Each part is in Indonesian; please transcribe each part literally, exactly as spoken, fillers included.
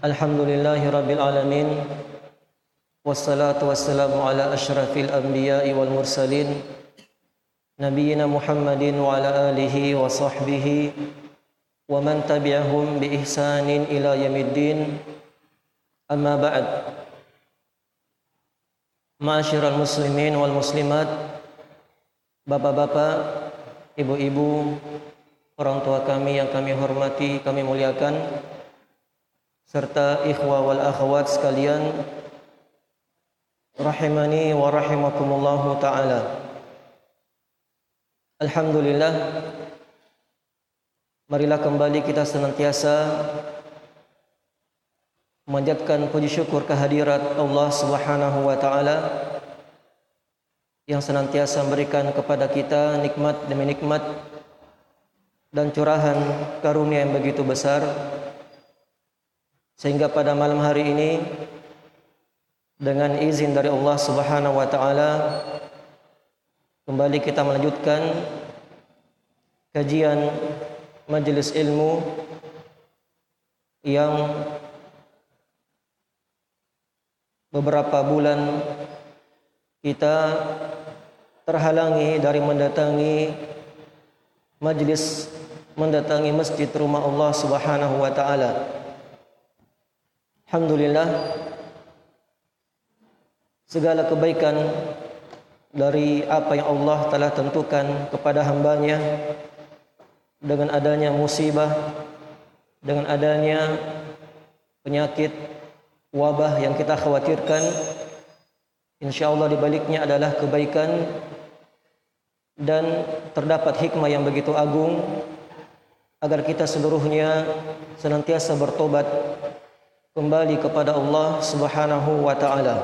Alhamdulillahi Rabbil Alamin. Wassalatu wassalamu ala ashrafil anbiya'i wal mursalin, Nabiyyina Muhammadin wa ala alihi wa sahbihi wa man tabi'ahum bi ihsanin ila yaumiddin. Amma ba'd. Ma'asyiral muslimin wal muslimat, bapak-bapak, ibu-ibu, orang tua kami yang kami hormati, kami muliakan, serta ikhwa wal akhwat sekalian, rahimani wa rahimakumullahu ta'ala. Alhamdulillah, marilah kembali kita senantiasa memanjatkan puji syukur kehadirat Allah Subhanahu wa ta'ala yang senantiasa memberikan kepada kita nikmat demi nikmat dan curahan karunia yang begitu besar, sehingga pada malam hari ini dengan izin dari Allah Subhanahu wa ta'ala kembali kita melanjutkan kajian majelis ilmu yang beberapa bulan kita terhalangi dari mendatangi majelis, mendatangi masjid rumah Allah Subhanahu wa ta'ala. Alhamdulillah, segala kebaikan dari apa yang Allah telah tentukan kepada hambanya, dengan adanya musibah, dengan adanya penyakit wabah yang kita khawatirkan, insyaallah dibaliknya adalah kebaikan dan terdapat hikmah yang begitu agung agar kita seluruhnya senantiasa bertobat kembali kepada Allah Subhanahu wa ta'ala.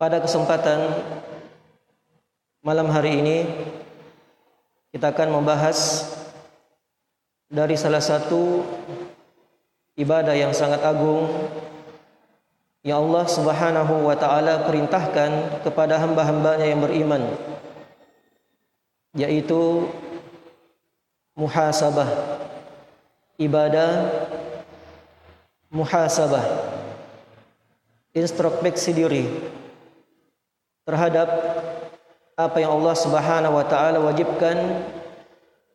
Pada kesempatan malam hari ini kita akan membahas dari salah satu ibadah yang sangat agung yang Allah Subhanahu wa ta'ala perintahkan kepada hamba-hambanya yang beriman, yaitu muhasabah. Ibadah muhasabah, introspeksi diri terhadap apa yang Allah Subhanahu wa ta'ala wajibkan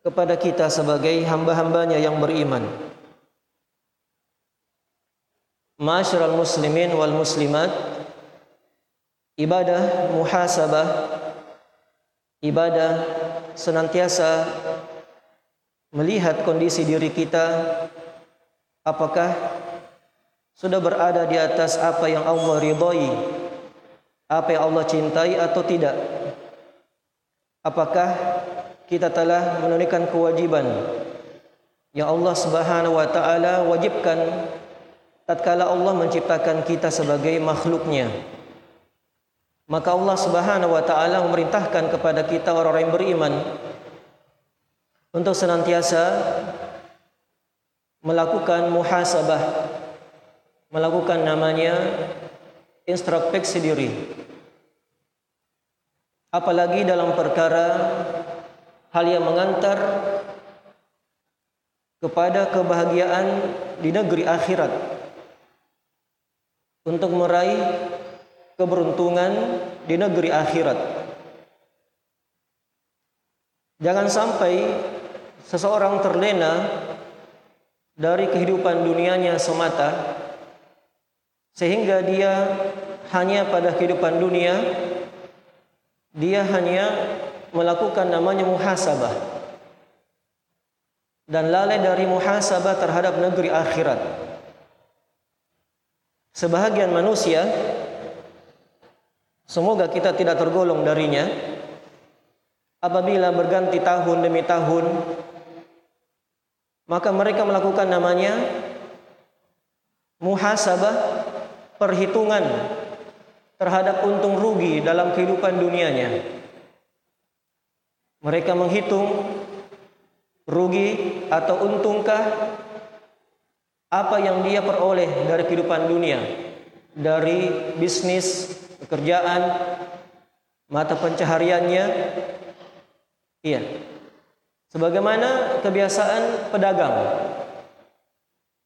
kepada kita sebagai hamba-hambanya yang beriman. Ma'asyiral muslimin wal muslimat, ibadah muhasabah, ibadah senantiasa melihat kondisi diri kita, apakah sudah berada di atas apa yang Allah ridhai, apa yang Allah cintai atau tidak. Apakah kita telah menunaikan kewajiban yang Allah Subhanahu wa ta'ala wajibkan tatkala Allah menciptakan kita sebagai makhluknya. Maka Allah Subhanahu wa ta'ala memerintahkan kepada kita orang-orang yang beriman untuk senantiasa melakukan muhasabah, melakukan namanya introspeksi diri, apalagi dalam perkara hal yang mengantar kepada kebahagiaan di negeri akhirat, untuk meraih keberuntungan di negeri akhirat. Jangan sampai seseorang terlena dari kehidupan dunianya semata, sehingga dia hanya pada kehidupan dunia dia hanya melakukan namanya muhasabah dan lalai dari muhasabah terhadap negeri akhirat. Sebahagian manusia, semoga kita tidak tergolong darinya, apabila berganti tahun demi tahun maka mereka melakukan namanya muhasabah, perhitungan terhadap untung rugi dalam kehidupan dunianya. Mereka menghitung rugi atau untungkah apa yang dia peroleh dari kehidupan dunia, dari bisnis, pekerjaan, mata pencahariannya. Iya, sebagaimana kebiasaan pedagang,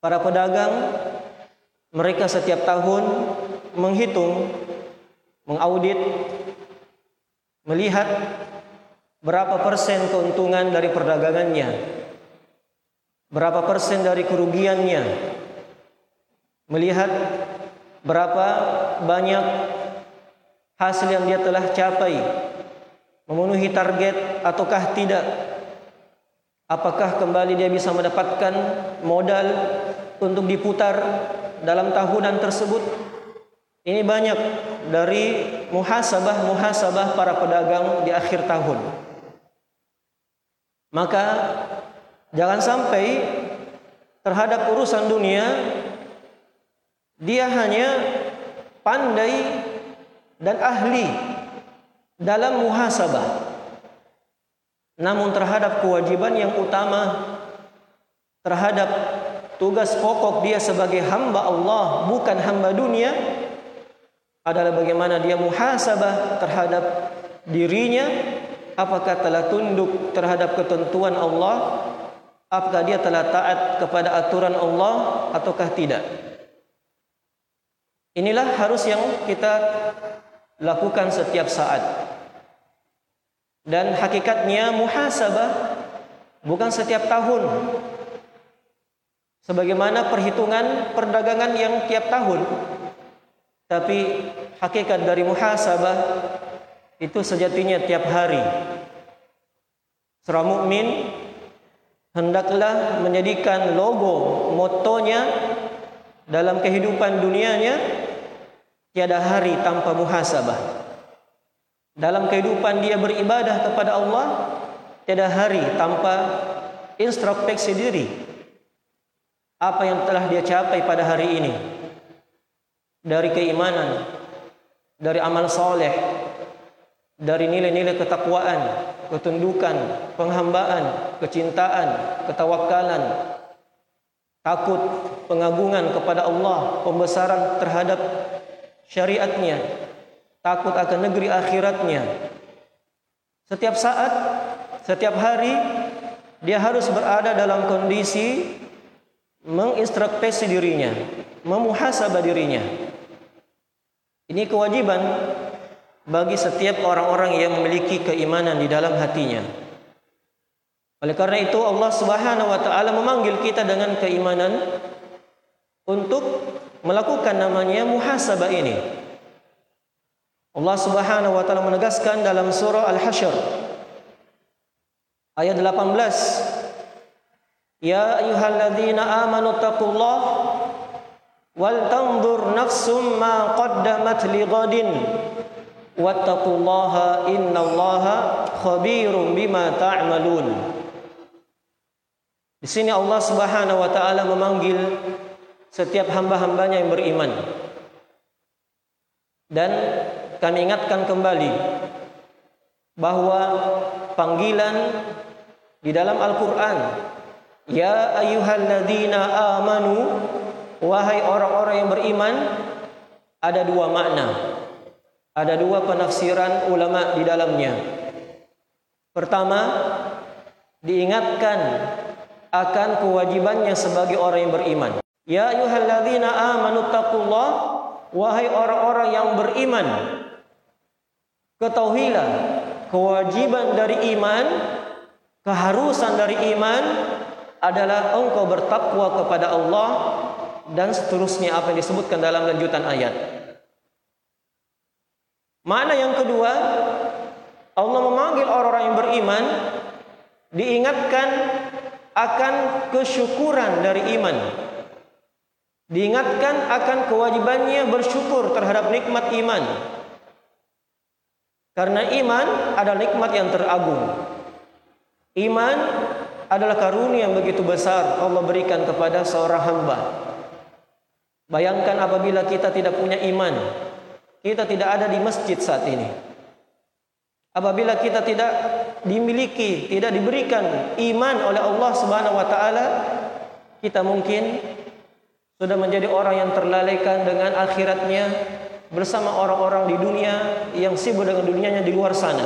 Para pedagang, mereka setiap tahun menghitung, mengaudit, melihat berapa persen keuntungan dari perdagangannya, berapa persen dari kerugiannya, melihat berapa banyak hasil yang dia telah capai, memenuhi target ataukah tidak, apakah kembali dia bisa mendapatkan modal untuk diputar dalam tahunan tersebut. Ini banyak dari muhasabah-muhasabah para pedagang di akhir tahun. Maka jangan sampai terhadap urusan dunia dia hanya pandai dan ahli dalam muhasabah, namun terhadap kewajiban yang utama, terhadap tugas pokok dia sebagai hamba Allah, bukan hamba dunia, adalah bagaimana dia muhasabah terhadap dirinya, apakah telah tunduk terhadap ketentuan Allah, apakah dia telah taat kepada aturan Allah ataukah tidak. Inilah harus yang kita lakukan setiap saat. Dan hakikatnya muhasabah bukan setiap tahun, sebagaimana perhitungan perdagangan yang tiap tahun. Tapi hakikat dari muhasabah itu sejatinya tiap hari. Seorang mukmin hendaklah menjadikan logo, motonya dalam kehidupan dunianya, tiada hari tanpa muhasabah. Dalam kehidupan dia beribadah kepada Allah, tiada hari tanpa introspeksi diri. Apa yang telah dia capai pada hari ini? Dari keimanan, dari amal soleh, dari nilai-nilai ketakwaan, ketundukan, penghambaan, kecintaan, ketawakalan, takut, pengagungan kepada Allah, pembesaran terhadap syariatnya, takut akan negeri akhiratnya. Setiap saat, setiap hari, dia harus berada dalam kondisi mengintrospeksi dirinya, memuhasabah dirinya. Ini kewajiban bagi setiap orang-orang yang memiliki keimanan di dalam hatinya. Oleh karena itu Allah Subhanahu wa taala memanggil kita dengan keimanan untuk melakukan namanya muhasabah ini. Allah Subhanahu wa taala menegaskan dalam surah Al-Hasyr ayat delapan belas, "Ya ayyuhalladzina amanu taqullaha wal tanzur nafsum ma qaddamat lighadin wattaqullaha innallaha khabirum bima ta'malun." Di sini Allah Subhanahu wa taala memanggil setiap hamba-hambanya yang beriman. Dan kami ingatkan kembali bahwa panggilan di dalam Al-Qur'an, "Ya ayyuhalladzina amanu", wahai orang-orang yang beriman, ada dua makna, ada dua penafsiran ulama di dalamnya. Pertama, diingatkan akan kewajibannya sebagai orang yang beriman. Ya ayyuhalladzina amanu taqullah, wahai orang-orang yang beriman, ketahuilah kewajiban dari iman, keharusan dari iman adalah engkau bertakwa kepada Allah. Dan seterusnya apa yang disebutkan dalam lanjutan ayat. Makna yang kedua, Allah memanggil orang-orang yang beriman, diingatkan akan kesyukuran dari iman, diingatkan akan kewajibannya bersyukur terhadap nikmat iman, karena iman adalah nikmat yang teragung. Iman adalah karunia yang begitu besar Allah berikan kepada seorang hamba. Bayangkan apabila kita tidak punya iman, kita tidak ada di masjid saat ini. Apabila kita tidak dimiliki, tidak diberikan iman oleh Allah Subhanahu wa taala, kita mungkin sudah menjadi orang yang terlalaikan dengan akhiratnya bersama orang-orang di dunia yang sibuk dengan dunianya di luar sana.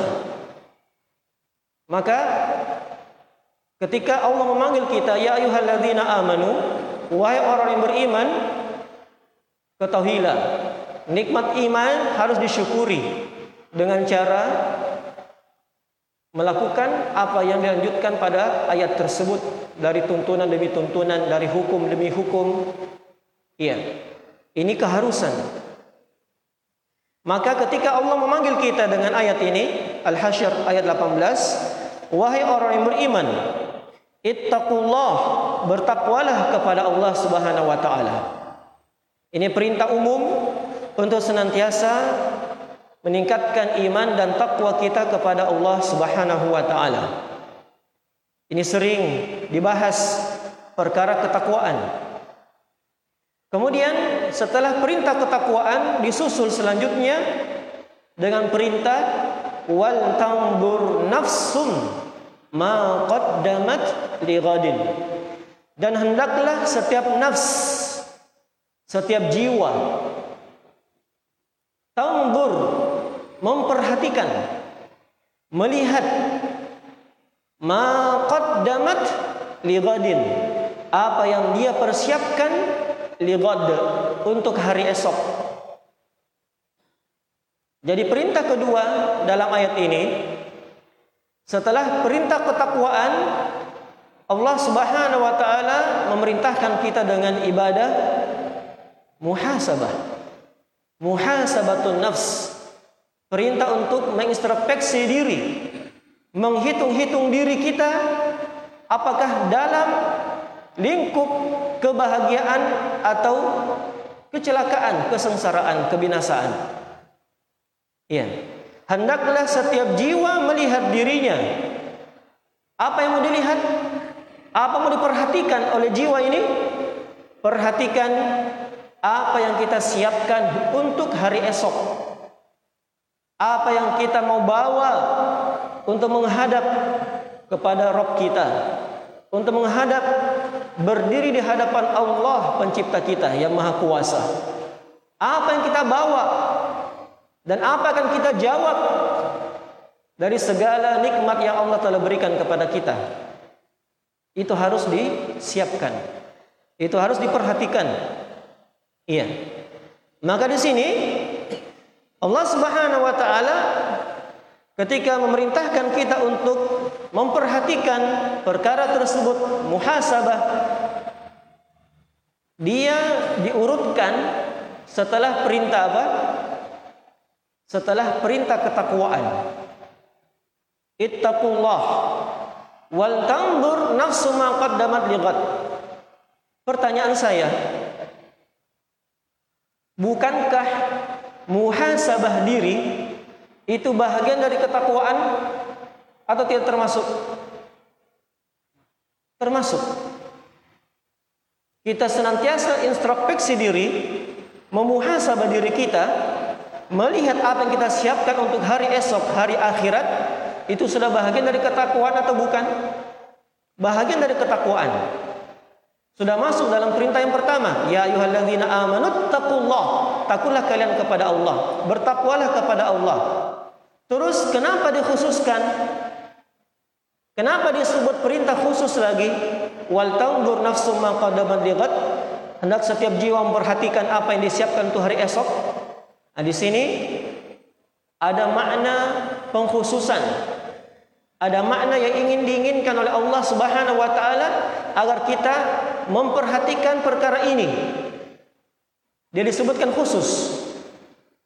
Maka ketika Allah memanggil kita, ya ayyuhalladzina amanu, Wahai orang yang beriman, ketahuilah nikmat iman harus disyukuri dengan cara melakukan apa yang dilanjutkan pada ayat tersebut, dari tuntunan demi tuntunan, dari hukum demi hukum. Iya, ini keharusan. Maka ketika Allah memanggil kita dengan ayat ini, Al-Hasyr ayat delapan belas, wahai orang yang beriman, ittaqullah, bertakwalah kepada Allah Subhanahu wa taala. Ini perintah umum untuk senantiasa meningkatkan iman dan takwa kita kepada Allah Subhanahu wa taala. Ini sering dibahas perkara ketakwaan. Kemudian setelah perintah ketakwaan disusul selanjutnya dengan perintah wal tanzur nafsun ma qaddamat lighadin. Dan hendaklah setiap nafs, setiap jiwa, tanzur, memperhatikan, melihat, ma qaddamat li ghadin, apa yang dia persiapkan li ghad, untuk hari esok. Jadi perintah kedua dalam ayat ini, setelah perintah ketakwaan, Allah Subhanahu wa taala memerintahkan kita dengan ibadah muhasabah, muhasabatun nafs. Perintah untuk mengintrospeksi diri, menghitung-hitung diri kita, apakah dalam lingkup kebahagiaan atau kecelakaan, kesengsaraan, kebinasaan. Ya. Hendaklah setiap jiwa melihat dirinya. Apa yang mau dilihat? Apa mau diperhatikan oleh jiwa ini? Perhatikan apa yang kita siapkan untuk hari esok. Apa yang kita mau bawa untuk menghadap kepada Rabb kita, untuk menghadap, berdiri di hadapan Allah pencipta kita yang maha kuasa. Apa yang kita bawa dan apa akan kita jawab dari segala nikmat yang Allah telah berikan kepada kita. Itu harus disiapkan, itu harus diperhatikan. Iya. Maka di sini Allah Subhanahu wa taala ketika memerintahkan kita untuk memperhatikan perkara tersebut, muhasabah, dia diurutkan setelah perintah apa? Setelah perintah ketakwaan. Ittaqullah wal tanzur nafsu ma qaddamat lighad. Pertanyaan saya, bukankah muhasabah diri itu bahagian dari ketakwaan atau tidak termasuk? Termasuk. Kita senantiasa introspeksi diri, memuhasabah diri kita, melihat apa yang kita siapkan untuk hari esok, hari akhirat, itu sudah bahagian dari ketakwaan atau bukan? Bahagian dari ketakwaan. Sudah masuk dalam perintah yang pertama, ya ayyuhallazina amanu taqullah, takutlah kalian kepada Allah, bertakwalah kepada Allah. Terus kenapa dikhususkan? Kenapa disebut perintah khusus lagi? Wal tanzur nafsum ma qaddamat lighad, hendak setiap jiwa memperhatikan apa yang disiapkan untuk hari esok. Nah, di sini ada makna pengkhususan. Ada makna yang ingin diinginkan oleh Allah Subhanahu wa taala agar kita memperhatikan perkara ini. Dia disebutkan khusus,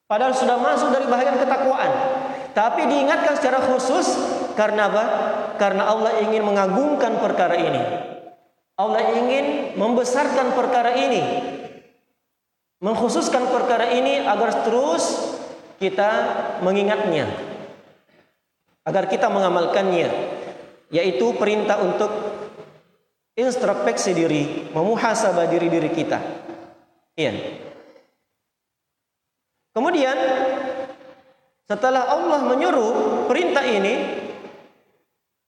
padahal sudah masuk dari bahagian ketakwaan, tapi diingatkan secara khusus. Karena apa? Karena Allah ingin mengagungkan perkara ini, Allah ingin membesarkan perkara ini, mengkhususkan perkara ini agar terus kita mengingatnya, agar kita mengamalkannya, yaitu perintah untuk introspeksi diri, memuhasabah diri-diri kita. Iya. Kemudian setelah Allah menyuruh perintah ini,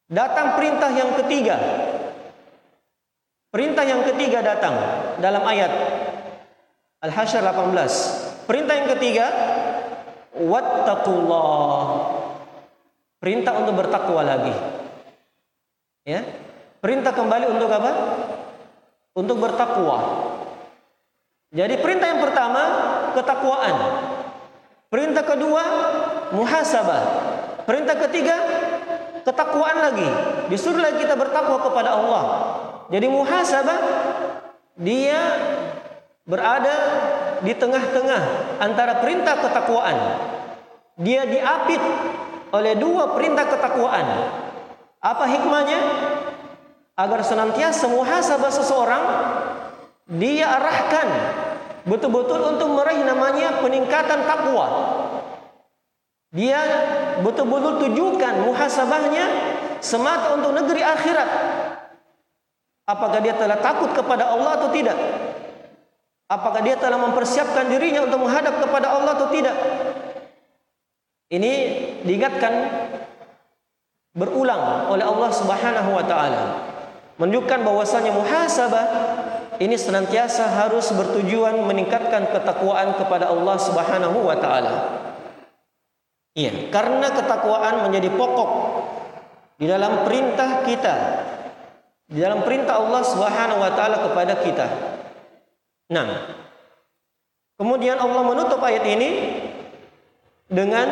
datang perintah yang ketiga. Perintah yang ketiga datang dalam ayat Al-Hasyr delapan belas. Perintah yang ketiga, wattaqullah, perintah untuk bertakwa lagi. Ya. Perintah kembali untuk apa? untuk bertakwa. Jadi perintah yang pertama ketakwaan, perintah kedua muhasabah, perintah ketiga ketakwaan lagi, disuruh lagi kita bertakwa kepada Allah. Jadi muhasabah dia berada di tengah-tengah antara perintah ketakwaan. Dia diapit oleh dua perintah ketakwaan. Apa hikmahnya? Agar senantiasa muhasabah seseorang dia arahkan betul-betul untuk meraih namanya peningkatan takwa. Dia betul-betul tujukan muhasabahnya semata untuk negeri akhirat. Apakah dia telah takut kepada Allah atau tidak? Apakah dia telah mempersiapkan dirinya untuk menghadap kepada Allah atau tidak? Ini diingatkan berulang oleh Allah Subhanahu wa taala, menunjukkan bahwasanya muhasabah ini senantiasa harus bertujuan meningkatkan ketakwaan kepada Allah Subhanahu wa taala. Iya, karena ketakwaan menjadi pokok di dalam perintah kita, di dalam perintah Allah Subhanahu wa taala kepada kita. Nah, kemudian Allah menutup ayat ini dengan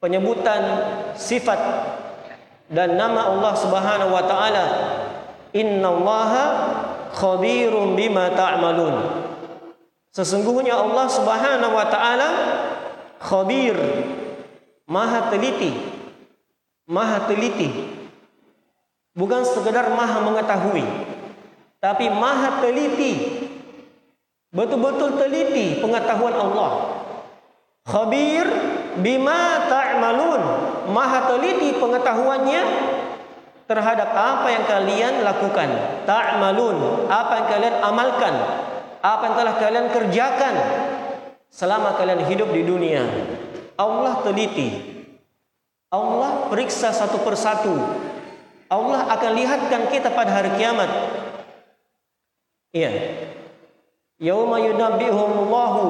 penyebutan sifat dan nama Allah Subhanahu wa taala, innallaha khabirun bima ta'malun. Sesungguhnya Allah Subhanahu wa taala khabir, maha teliti, maha teliti. Bukan sekedar maha mengetahui, tapi maha teliti. Betul-betul teliti pengetahuan Allah. Khabir bima ta'malun, maha teliti pengetahuannya terhadap apa yang kalian lakukan. Ta'malun, apa yang kalian amalkan, apa yang telah kalian kerjakan selama kalian hidup di dunia. Allah teliti, Allah periksa satu persatu. Allah akan lihatkan kita pada hari kiamat. Iya. Yauma yunabbihumullahu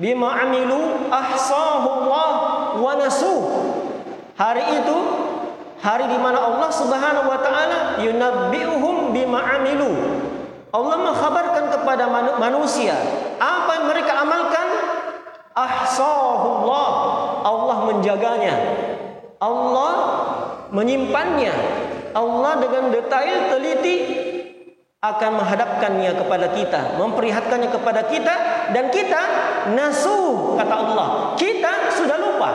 bima amilu ahsahullah wa nasuh. Hari itu hari di mana Allah Subhanahu wa taala yunabbihum bima amilu. Allah mengkhabarkan kepada manusia apa yang mereka amalkan. Ahsahullah, Allah menjaganya, Allah menyimpannya. Allah dengan detail teliti akan menghadapkannya kepada kita, memperlihatkannya kepada kita. Dan kita nasuh, kata Allah, kita sudah lupa.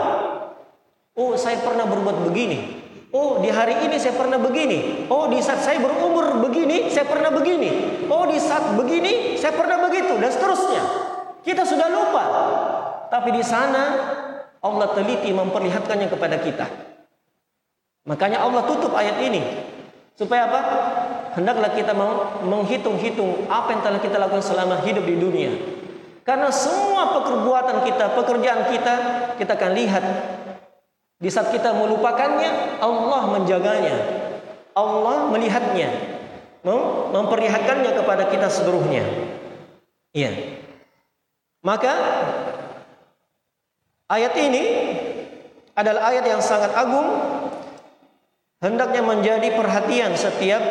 Oh, saya pernah berbuat begini. Oh, di hari ini saya pernah begini. Oh, di saat saya berumur begini, saya pernah begini. Oh, di saat begini, saya pernah begitu, dan seterusnya. Kita sudah lupa. Tapi di sana Allah teliti memperlihatkannya kepada kita. Makanya Allah tutup ayat ini supaya apa? Hendaklah kita menghitung-hitung apa yang telah kita lakukan selama hidup di dunia. Karena semua perbuatan kita, pekerjaan kita, kita akan lihat. Di saat kita melupakannya, Allah menjaganya, Allah melihatnya, memperlihatkannya kepada kita seluruhnya. Iya. Maka ayat ini adalah ayat yang sangat agung, hendaknya menjadi perhatian setiap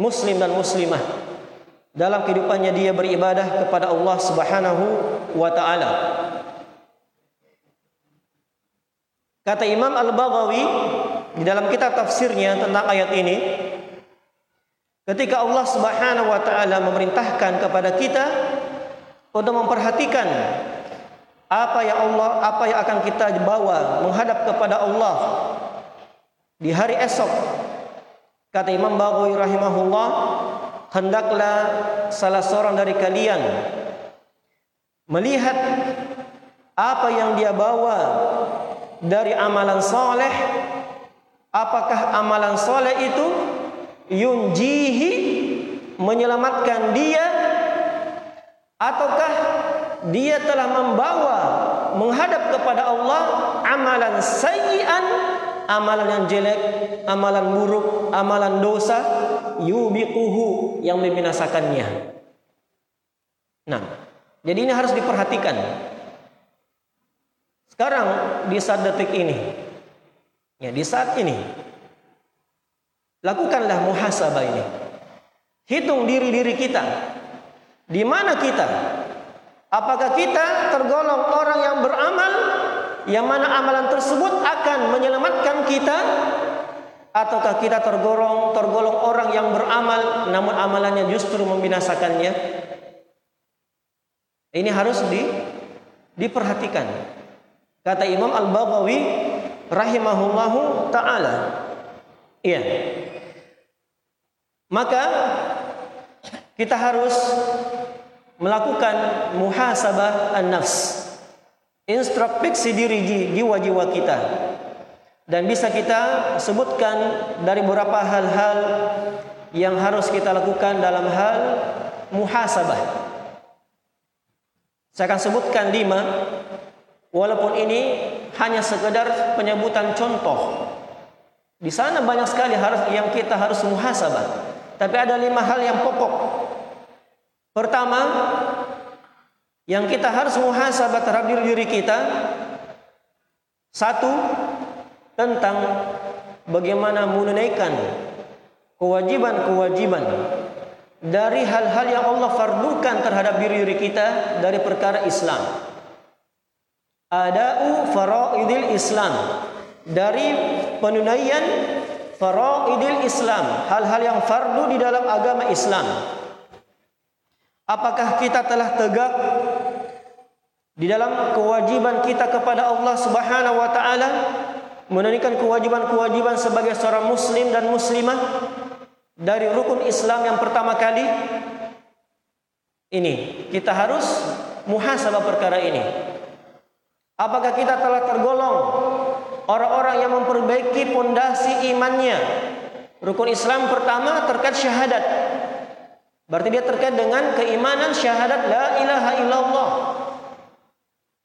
muslim dan muslimah dalam kehidupannya dia beribadah kepada Allah Subhanahu wa taala. Kata Imam Al-Baghawi di dalam kitab tafsirnya tentang ayat ini, ketika Allah Subhanahu wa taala memerintahkan kepada kita untuk memperhatikan apa yang Allah, apa yang akan kita bawa menghadap kepada Allah di hari esok, kata Imam Baghawi rahimahullah, hendaklah salah seorang dari kalian melihat apa yang dia bawa dari amalan soleh. Apakah amalan soleh itu yunjihi, menyelamatkan dia, ataukah dia telah membawa menghadap kepada Allah amalan sayyi'an, amalan yang jelek, amalan buruk, amalan dosa, yubiquhu, yang membinasakannya. Nah, jadi ini harus diperhatikan. Sekarang di saat detik ini, ya di saat ini, lakukanlah muhasabah ini. Hitung diri-diri kita. Di mana kita? Apakah kita tergolong orang yang beramal, yang mana amalan tersebut akan menyelamatkan kita? Ataukah kita tergolong tergolong orang yang beramal namun amalannya justru membinasakannya? Ini harus di, diperhatikan. Kata Imam Al-Baghawi rahimahullahu ta'ala. Iya. Maka kita harus melakukan muhasabah an-nafs, introspeksi diri jiwa-jiwa kita. Dan bisa kita sebutkan dari beberapa hal-hal yang harus kita lakukan dalam hal muhasabah. Saya akan sebutkan lima, walaupun ini hanya sekedar penyebutan contoh. Di sana banyak sekali harus yang kita harus muhasabah, tapi ada lima hal yang pokok. Pertama, yang kita harus muhasabah terhadap diri kita, satu, tentang bagaimana menunaikan kewajiban-kewajiban dari hal-hal yang Allah fardukan terhadap diri-diri kita dari perkara Islam. Ada'u faraidil Islam, dari penunaian faraidil Islam, hal-hal yang fardu di dalam agama Islam. Apakah kita telah tegak di dalam kewajiban kita kepada Allah Subhanahu wa ta'ala, menunaikan kewajiban-kewajiban sebagai seorang muslim dan muslimah dari rukun Islam yang pertama kali? Ini kita harus muhasabah perkara ini. Apakah kita telah tergolong orang-orang yang memperbaiki pondasi imannya? Rukun Islam pertama terkait syahadat, berarti dia terkait dengan keimanan syahadat la ilaha illallah,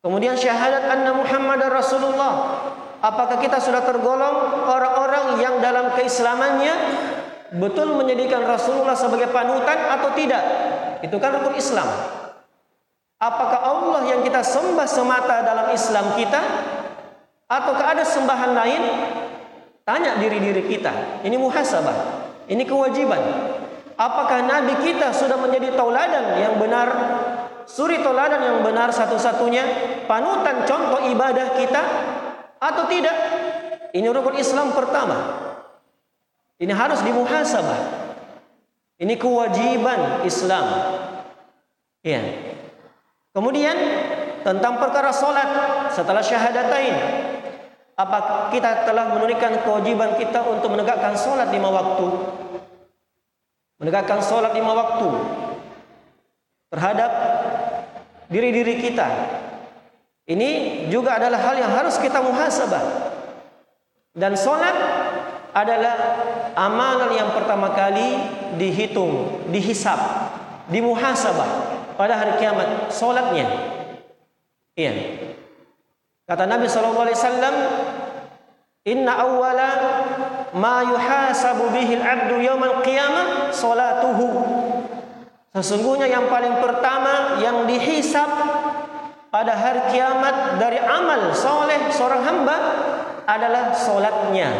kemudian syahadat anna Muhammadar Rasulullah. Apakah kita sudah tergolong orang-orang yang dalam keislamannya betul menjadikan Rasulullah sebagai panutan atau tidak? Itu kan rukun Islam. Apakah Allah yang kita sembah semata dalam Islam kita, ataukah ada sembahan lain? Tanya diri-diri kita. Ini muhasabah, ini kewajiban. Apakah Nabi kita sudah menjadi tauladan yang benar, suri tauladan yang benar satu-satunya, panutan contoh ibadah kita atau tidak? Ini rukun Islam pertama. Ini harus dimuhasabah. Ini kewajiban Islam. Ya. Kemudian tentang perkara solat setelah syahadatain. Apa kita telah menunaikan kewajiban kita untuk menegakkan solat lima waktu? Menegakkan solat lima waktu terhadap diri-diri kita. Ini juga adalah hal yang harus kita muhasabah. Dan solat adalah amalan yang pertama kali dihitung, dihisab, dimuhasabah pada hari kiamat, solatnya. Iya. Kata Nabi sallallahu alaihi wasallam, "Inna awwala ma yuhasabu bihil 'abdu yaumal qiyamah salatuhu." Sesungguhnya yang paling pertama yang dihisab pada hari kiamat dari amal soleh seorang hamba adalah solatnya.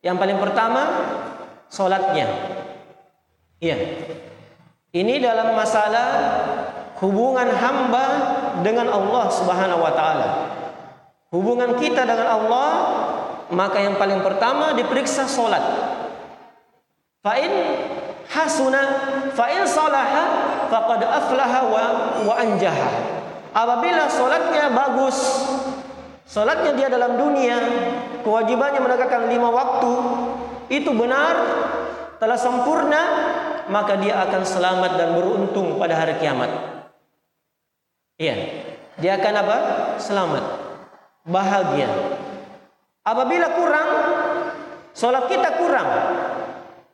Yang paling pertama solatnya. Iya. Ini dalam masalah hubungan hamba dengan Allah Subhanahu wa ta'ala. Hubungan kita dengan Allah, maka yang paling pertama diperiksa solat. Fa'in hasuna, fa'in salaha, faqad aflaha wa, wa anjaha. Apabila solatnya bagus, solatnya dia dalam dunia, kewajibannya menegakkan lima waktu, itu benar, telah sempurna, maka dia akan selamat dan beruntung pada hari kiamat. Iya, dia akan apa? Selamat, bahagia. Apabila kurang, solat kita kurang,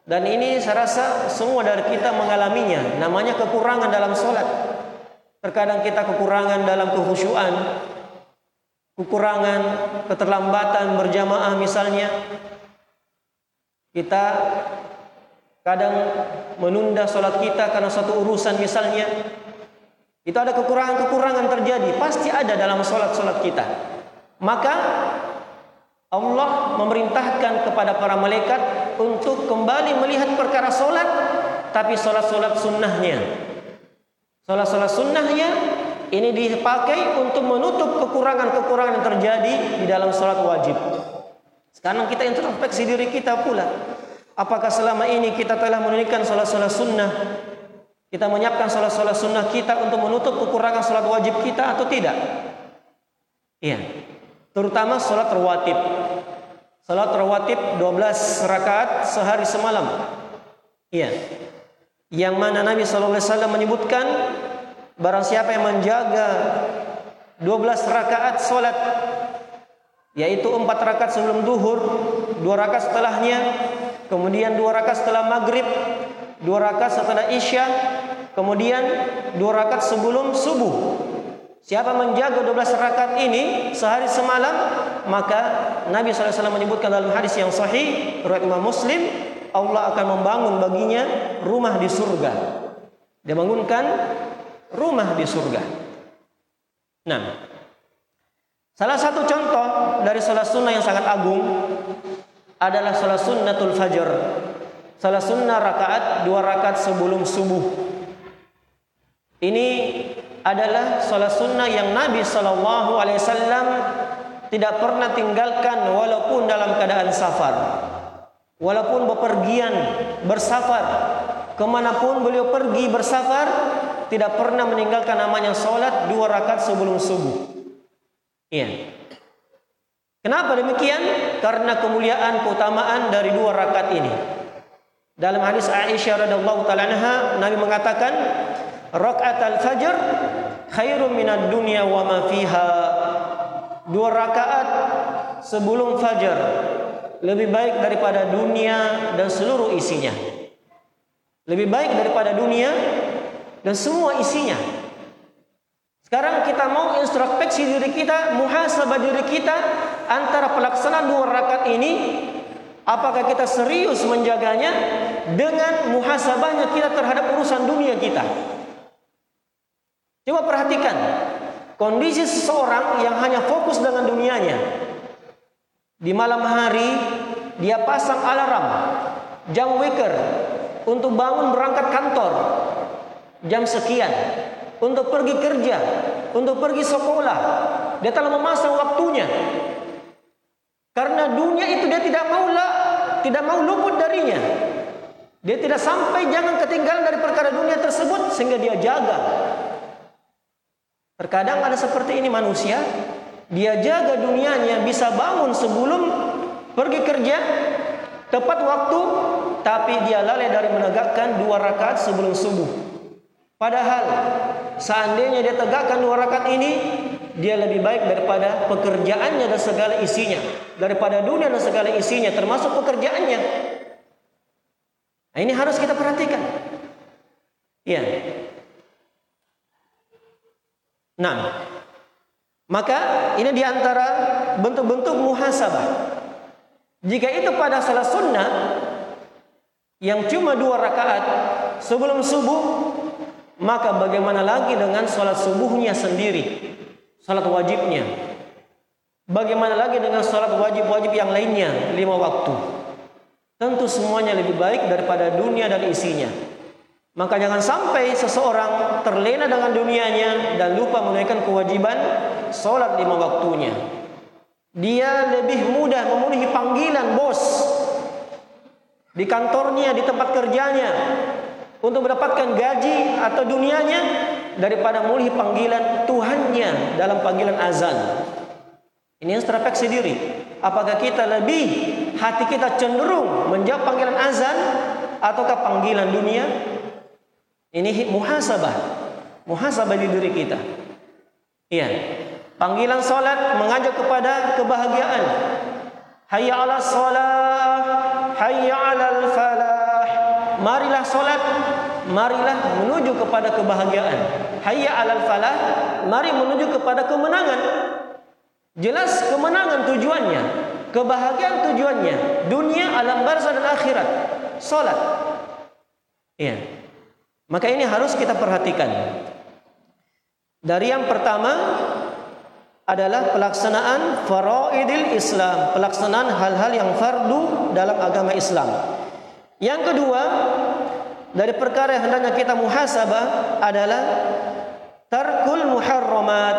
dan ini saya rasa semua dari kita mengalaminya, namanya kekurangan dalam solat. Terkadang kita kekurangan dalam kekhusyuan, kekurangan keterlambatan berjamaah misalnya. Kita kadang menunda sholat kita karena suatu urusan misalnya. Itu ada kekurangan-kekurangan terjadi, pasti ada dalam sholat-sholat kita. Maka Allah memerintahkan kepada para malaikat untuk kembali melihat perkara sholat, tapi sholat-sholat sunnahnya. Sholat-sholat sunnahnya ini dipakai untuk menutup kekurangan-kekurangan yang terjadi di dalam sholat wajib. Sekarang kita introspeksi diri kita pula. Apakah selama ini kita telah menunaikan sholat-sholat sunnah? Kita menyiapkan sholat-sholat sunnah kita untuk menutup kekurangan sholat wajib kita atau tidak? Iya. Terutama sholat rawatib. Sholat rawatib dua belas rakaat sehari semalam. Iya. Yang mana Nabi sallallahu alaihi wasallam menyebutkan barang siapa yang menjaga dua belas rakaat sholat, yaitu empat rakaat sebelum duhur, dua rakaat setelahnya, kemudian dua rakaat setelah maghrib, dua rakaat setelah isya, kemudian dua rakaat sebelum subuh. Siapa menjaga dua belas rakaat ini sehari semalam, maka Nabi sallallahu alaihi wasallam menyebutkan dalam hadis yang sahih riwayat Imam Muslim, Allah akan membangun baginya rumah di surga. Dia bangunkan rumah di surga. Nah, salah satu contoh dari salat sunnah yang sangat agung adalah salat sunnatul fajr. Salat sunnah rakaat dua rakaat sebelum subuh. Ini adalah salat sunnah yang Nabi sallallahu alaihi wasallam tidak pernah tinggalkan walaupun dalam keadaan safar. Walaupun bepergian, bersafar, kemanapun beliau pergi bersafar, tidak pernah meninggalkan namanya salat dua rakaat sebelum subuh. Iya. Kenapa demikian? Karena kemuliaan, keutamaan dari dua rakaat ini. Dalam hadis Aisyah radhiyallahu taala anha, Nabi mengatakan, "Rakaatul fajr khairum minad dunya wa ma fiha." Dua rakaat sebelum fajar lebih baik daripada dunia dan seluruh isinya. Lebih baik daripada dunia dan semua isinya. Sekarang kita mau introspeksi diri kita, muhasabah diri kita antara pelaksanaan dua rakaat ini, apakah kita serius menjaganya dengan muhasabahnya kita terhadap urusan dunia kita. Coba perhatikan kondisi seseorang yang hanya fokus dengan dunianya. Di malam hari dia pasang alarm, jam waker untuk bangun berangkat kantor jam sekian, untuk pergi kerja, untuk pergi sekolah. Dia telah memasang waktunya. Karena dunia itu dia tidak mau lah, tidak mau luput darinya. Dia tidak sampai jangan ketinggalan dari perkara dunia tersebut sehingga dia jaga. Terkadang ada seperti ini manusia, dia jaga dunianya, bisa bangun sebelum pergi kerja tepat waktu, tapi dia lalai dari menegakkan dua rakaat sebelum subuh. Padahal seandainya dia tegakkan dua rakaat ini, dia lebih baik daripada pekerjaannya dan segala isinya, daripada dunia dan segala isinya, termasuk pekerjaannya. Nah, ini harus kita perhatikan. Ya. Nah, maka ini diantara bentuk-bentuk muhasabah. Jika itu pada salat sunnah yang cuma dua rakaat sebelum subuh, maka bagaimana lagi dengan salat subuhnya sendiri, salat wajibnya? Bagaimana lagi dengan salat wajib-wajib yang lainnya, lima waktu? Tentu semuanya lebih baik daripada dunia dan isinya. Maka jangan sampai seseorang terlena dengan dunianya dan lupa menunaikan kewajiban salat lima waktunya. Dia lebih mudah memenuhi panggilan bos di kantornya, di tempat kerjanya, untuk mendapatkan gaji atau dunianya, daripada memenuhi panggilan Tuhannya dalam panggilan azan. Ini introspeksi diri. Apakah kita lebih, hati kita cenderung menjawab panggilan azan ataukah panggilan dunia? Ini muhasabah, muhasabah di diri kita. Iya. Panggilan salat mengajak kepada kebahagiaan. Hayya 'alas salah, hayya 'alal falah. Marilah salat, marilah menuju kepada kebahagiaan. Hayya 'alal falah, mari menuju kepada kemenangan. Jelas kemenangan tujuannya, kebahagiaan tujuannya, dunia, alam barzah dan akhirat. Salat. Iya. Maka ini harus kita perhatikan. Dari yang pertama adalah pelaksanaan faraidil Islam, pelaksanaan hal-hal yang fardu dalam agama Islam. Yang kedua, dari perkara yang hendaknya kita muhasabah adalah tarkul muharramat,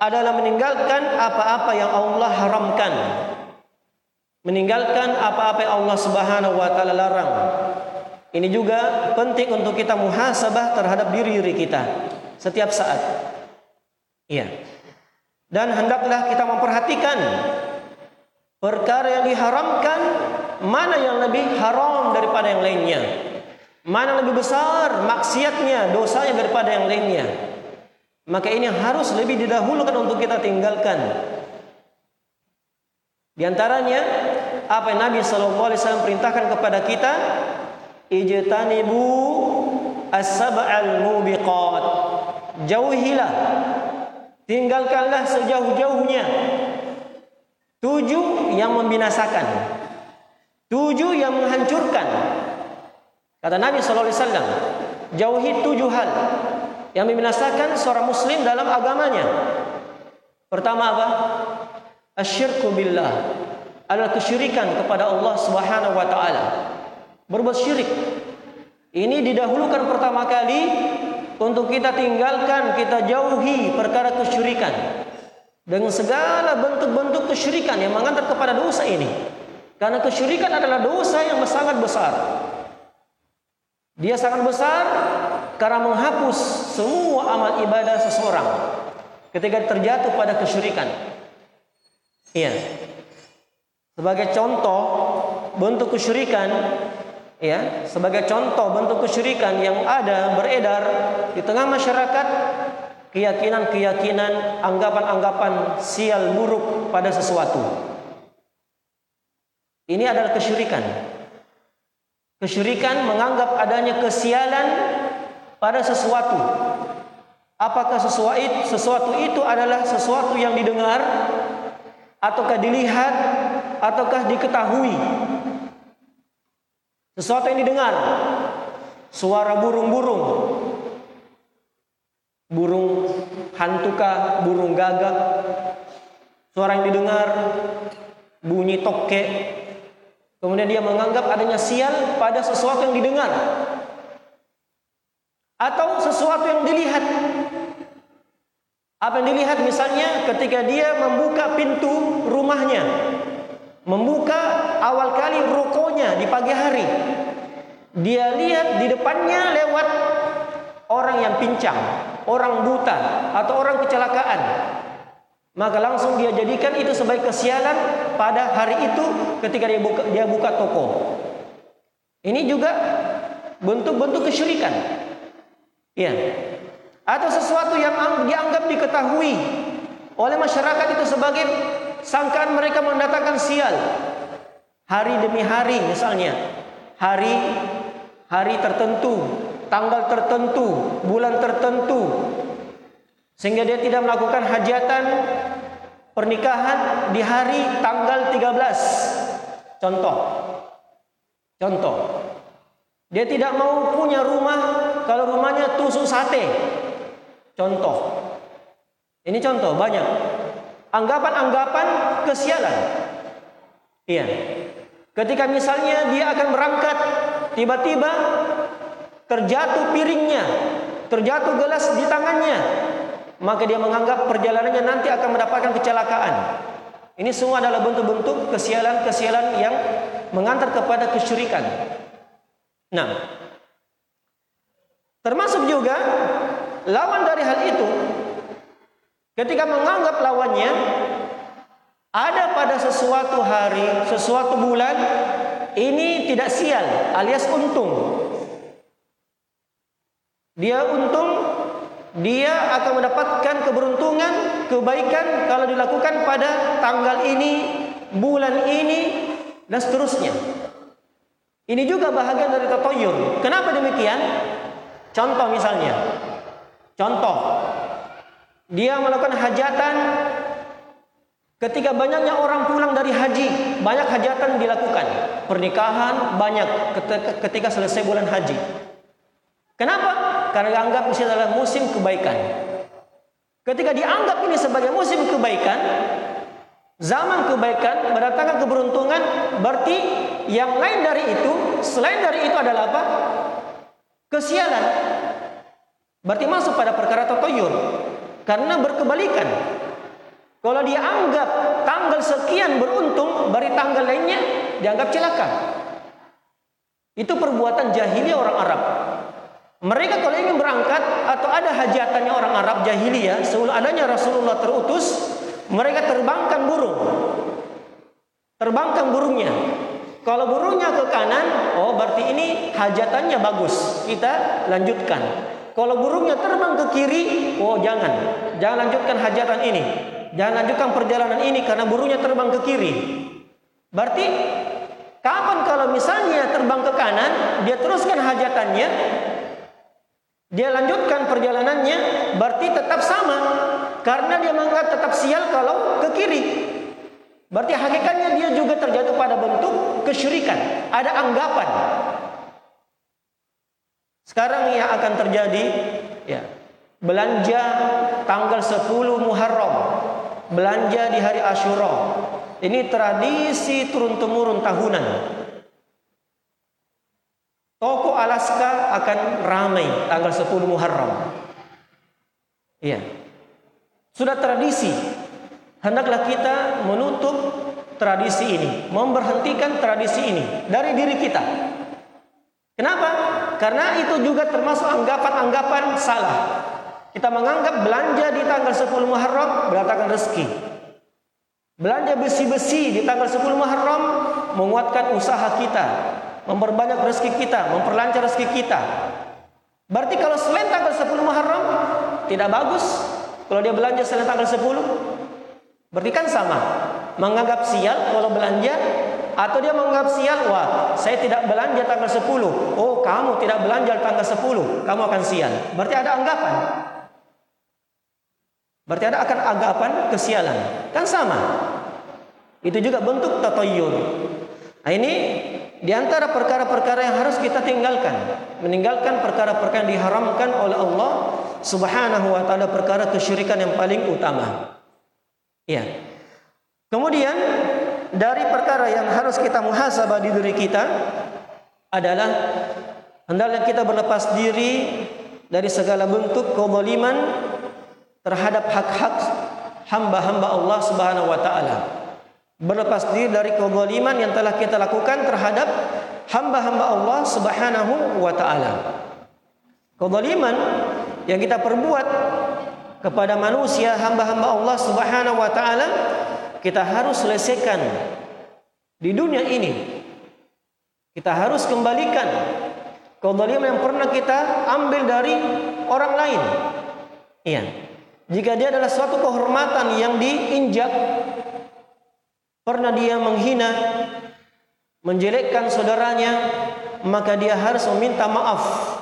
adalah meninggalkan apa-apa yang Allah haramkan, meninggalkan apa-apa yang Allah Subhanahu wa taala larang. Ini juga penting untuk kita muhasabah terhadap diri-diri kita setiap saat. Iya. Dan hendaklah kita memperhatikan perkara yang diharamkan, mana yang lebih haram daripada yang lainnya, mana lebih besar maksiatnya, dosanya daripada yang lainnya. Maka ini harus lebih didahulukan untuk kita tinggalkan. Di antaranya apa yang Nabi sallallahu alaihi wasallam perintahkan kepada kita, ijtanibu as-sab'al mubiqat, jauhilah, tinggalkanlah sejauh-jauhnya tujuh yang membinasakan, tujuh yang menghancurkan. Kata Nabi sallallahu alaihi wasallam, jauhi tujuh hal yang membinasakan seorang muslim dalam agamanya. Pertama apa? Asyirku billah, adalah kesyirikan kepada Allah Subhanahu wa taala, berbuat syirik. Ini didahulukan pertama kali untuk kita tinggalkan, kita jauhi perkara kesyirikan dengan segala bentuk-bentuk kesyirikan yang mengantar kepada dosa ini. Karena kesyirikan adalah dosa yang sangat besar. Dia sangat besar karena menghapus semua amal ibadah seseorang ketika terjatuh pada kesyirikan. Iya. Sebagai contoh bentuk kesyirikan, ya, sebagai contoh bentuk kesyirikan yang ada beredar di tengah masyarakat, keyakinan-keyakinan, anggapan-anggapan sial buruk pada sesuatu. Ini adalah kesyirikan. Kesyirikan menganggap adanya kesialan pada sesuatu. Apakah sesuatu itu adalah sesuatu yang didengar, ataukah dilihat, ataukah diketahui? Sesuatu yang didengar, suara burung-burung, burung hantukah, burung gagak. Suara yang didengar, bunyi tokek. Kemudian dia menganggap adanya sial pada sesuatu yang didengar atau sesuatu yang dilihat. Apa yang dilihat misalnya ketika dia membuka pintu rumahnya, membuka awal kali rukonya di pagi hari, dia lihat di depannya lewat orang yang pincang, orang buta, atau orang kecelakaan. Maka langsung dia jadikan itu sebagai kesialan pada hari itu ketika dia buka, dia buka toko. Ini juga bentuk-bentuk kesyirikan. Ya. Atau sesuatu yang dianggap diketahui oleh masyarakat itu sebagai sangkaan mereka mendatangkan sial. Hari demi hari misalnya, hari hari tertentu, tanggal tertentu, bulan tertentu, sehingga dia tidak melakukan hajatan pernikahan di hari tanggal tiga belas. Contoh Contoh dia tidak mau punya rumah kalau rumahnya tusuk sate. Contoh. Ini contoh banyak. Anggapan-anggapan kesialan. Iya. Ketika misalnya dia akan berangkat, tiba-tiba terjatuh piringnya, terjatuh gelas di tangannya, maka dia menganggap perjalanannya nanti akan mendapatkan kecelakaan. Ini semua adalah bentuk-bentuk kesialan-kesialan yang mengantar kepada kesyirikan. Nah, termasuk juga lawan dari hal itu, ketika menganggap lawannya ada pada sesuatu hari, sesuatu bulan, ini tidak sial alias untung. Dia untung, dia akan mendapatkan keberuntungan, kebaikan kalau dilakukan pada tanggal ini, bulan ini, dan seterusnya. Ini juga bahagian dari tatoyur. Kenapa demikian? Contoh misalnya, contoh dia melakukan hajatan ketika banyaknya orang pulang dari haji, banyak hajatan dilakukan, pernikahan banyak ketika selesai bulan haji. Kenapa? Karena dianggap ini adalah musim kebaikan. Ketika dianggap ini sebagai musim kebaikan, zaman kebaikan, mendatangkan keberuntungan, berarti yang lain dari itu, selain dari itu adalah apa? Berarti masuk pada perkara tatoyur karena berkebalikan. Kalau dia anggap tanggal sekian beruntung, dari tanggal lainnya dianggap celaka. Itu perbuatan jahiliyah orang Arab. Mereka kalau ingin berangkat atau ada hajatannya orang Arab jahiliyah, sebelum adanya Rasulullah terutus, mereka terbangkan burung. Terbangkan burungnya. Kalau burungnya ke kanan, oh berarti ini hajatannya bagus, kita lanjutkan. Kalau burungnya terbang ke kiri, oh jangan. Jangan lanjutkan hajatan ini. Jangan lanjutkan perjalanan ini karena burungnya terbang ke kiri. Berarti kapan kalau misalnya terbang ke kanan, dia teruskan hajatannya, dia lanjutkan perjalanannya, berarti tetap sama. Karena dia menganggap tetap sial kalau ke kiri. Berarti hakikatnya dia juga terjatuh pada bentuk kesyirikan. Ada anggapan. Sekarang yang akan terjadi, ya, belanja tanggal sepuluh Muharram, belanja di hari Asyura. Ini tradisi turun-temurun tahunan. Toko Alaska akan ramai tanggal sepuluh Muharram. Iya. Sudah tradisi. Hendaklah kita menutup tradisi ini, memberhentikan tradisi ini dari diri kita. Kenapa? Karena itu juga termasuk anggapan-anggapan salah. Kita menganggap belanja di tanggal sepuluh Muharram mendatangkan rezeki. Belanja besi-besi di tanggal sepuluh Muharram menguatkan usaha kita, memperbanyak rezeki kita, memperlancar rezeki kita. Berarti kalau selain tanggal sepuluh Muharram tidak bagus kalau dia belanja selain tanggal sepuluh. Berarti kan sama, menganggap sial kalau belanja, atau dia menganggap sial, wah saya tidak belanja tanggal sepuluh. Oh kamu tidak belanja tanggal sepuluh, kamu akan sial. Berarti ada anggapan. Berarti ada akan anggapan kesialan. Kan sama. Itu juga bentuk tatoyur. Nah ini diantara perkara-perkara yang harus kita tinggalkan. Meninggalkan perkara-perkara yang diharamkan oleh Allah Subhanahu wa ta'ala, perkara kesyirikan yang paling utama. Ya. Kemudian dari perkara yang harus kita muhasabah di diri kita adalah hendaknya kita berlepas diri dari segala bentuk kezaliman terhadap hak-hak hamba-hamba Allah Subhanahu wa taala. Berlepas diri dari kezaliman yang telah kita lakukan terhadap hamba-hamba Allah Subhanahu wa taala. Kezaliman yang kita perbuat kepada manusia, hamba-hamba Allah Subhanahu wa ta'ala, kita harus selesaikan di dunia ini. Kita harus kembalikan kezaliman yang pernah kita ambil dari orang lain. Iya. Jika dia adalah suatu kehormatan yang diinjak, pernah dia menghina, menjelekkan saudaranya, maka dia harus meminta maaf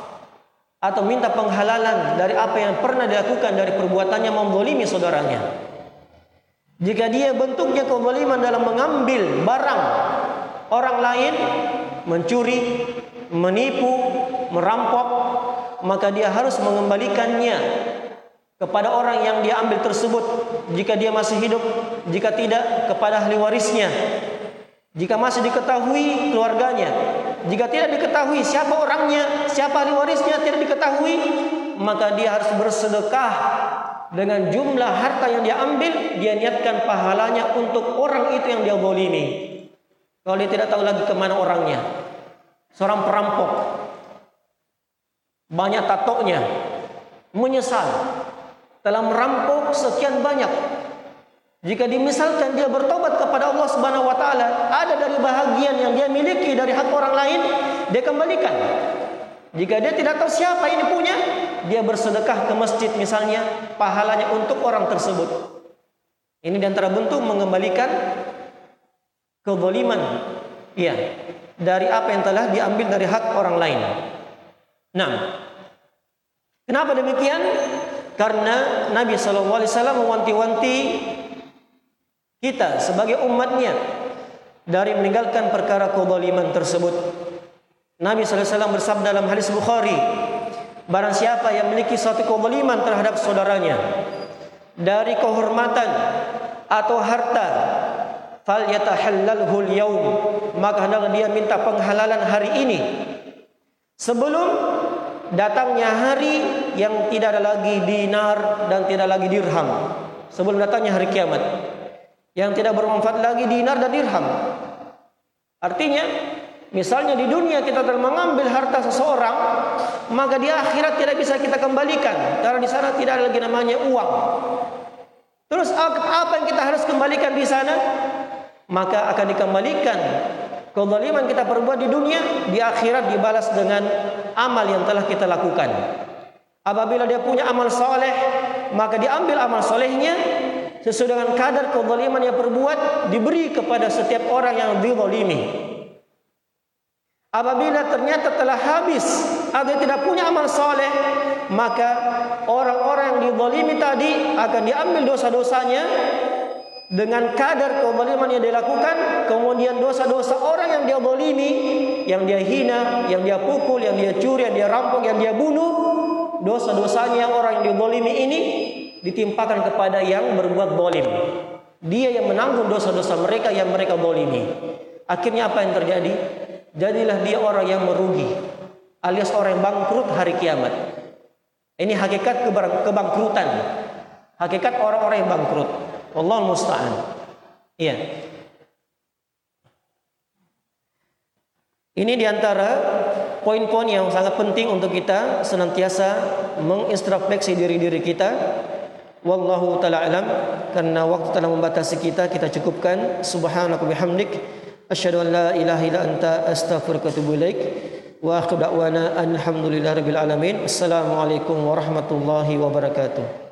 atau minta penghalalan dari apa yang pernah dilakukan dari perbuatannya menzalimi saudaranya. Jika dia bentuknya kezaliman dalam mengambil barang orang lain, mencuri, menipu, merampok, maka dia harus mengembalikannya kepada orang yang dia ambil tersebut jika dia masih hidup, jika tidak kepada ahli warisnya, jika masih diketahui keluarganya. Jika tidak diketahui siapa orangnya, siapa ahli warisnya tidak diketahui, maka dia harus bersedekah dengan jumlah harta yang dia ambil, dia niatkan pahalanya untuk orang itu yang dia zalimi. Kalau dia tidak tahu lagi kemana orangnya, seorang perampok, banyak tatonya, menyesal telah merampok sekian banyak. Jika dimisalkan dia bertobat kepada Allah Subhanahu wa taala, ada dari bahagian yang dia miliki dari hak orang lain, dia kembalikan. Jika dia tidak tahu siapa ini punya, dia bersedekah ke masjid misalnya, pahalanya untuk orang tersebut. Ini di antara bentuk mengembalikan kezaliman, iya, dari apa yang telah diambil dari hak orang lain. Nah, kenapa demikian? Karena Nabi sallallahu alaihi wasallam mewanti-wanti kita sebagai umatnya dari meninggalkan perkara kezaliman tersebut. Nabi sallallahu alaihi wasallam bersabda dalam hadis Bukhari, barang siapa yang memiliki suatu kezaliman terhadap saudaranya dari kehormatan atau harta, falyatahallalhu al-yawm, maka hendaklah dia minta penghalalan hari ini sebelum datangnya hari yang tidak ada lagi dinar dan tidak lagi dirham, sebelum datangnya hari kiamat yang tidak bermanfaat lagi dinar dan dirham. Artinya, misalnya di dunia kita telah mengambil harta seseorang, maka di akhirat tidak bisa kita kembalikan karena di sana tidak ada lagi namanya uang. Terus apa yang kita harus kembalikan di sana? Maka akan dikembalikan kezaliman kita perbuat di dunia, di akhirat dibalas dengan amal yang telah kita lakukan. Apabila dia punya amal soleh, maka diambil amal solehnya sesuai dengan kadar kezaliman yang perbuat, diberi kepada setiap orang yang dizalimi. Apabila ternyata telah habis atau tidak punya amal soleh, maka orang-orang yang dizalimi tadi akan diambil dosa-dosanya dengan kadar kezaliman yang dilakukan. Kemudian dosa-dosa orang yang dia zalimi, yang dia hina, yang dia pukul, yang dia curi, yang dia rampok, yang dia bunuh, dosa-dosanya orang yang dizalimi ini ditimpakan kepada yang berbuat zalim. Dia yang menanggung dosa-dosa mereka yang mereka zalimi. Akhirnya apa yang terjadi? Jadilah dia orang yang merugi, alias orang yang bangkrut hari kiamat. Ini hakikat kebangkrutan, hakikat orang-orang yang bangkrut. Wallahul musta'an. Iya. Ini diantara poin-poin yang sangat penting untuk kita senantiasa mengintrospeksi diri-diri kita. Wallahu ta'ala alam. Karena waktu telah membatasi kita, kita cukupkan. Subhanaka wa bihamdik, asyhadu an la ilaha illa anta astaghfiruka wa atubu ilaik, wa akhiru da'wana alhamdulillahi rabbil alamin. Assalamualaikum warahmatullahi wabarakatuh.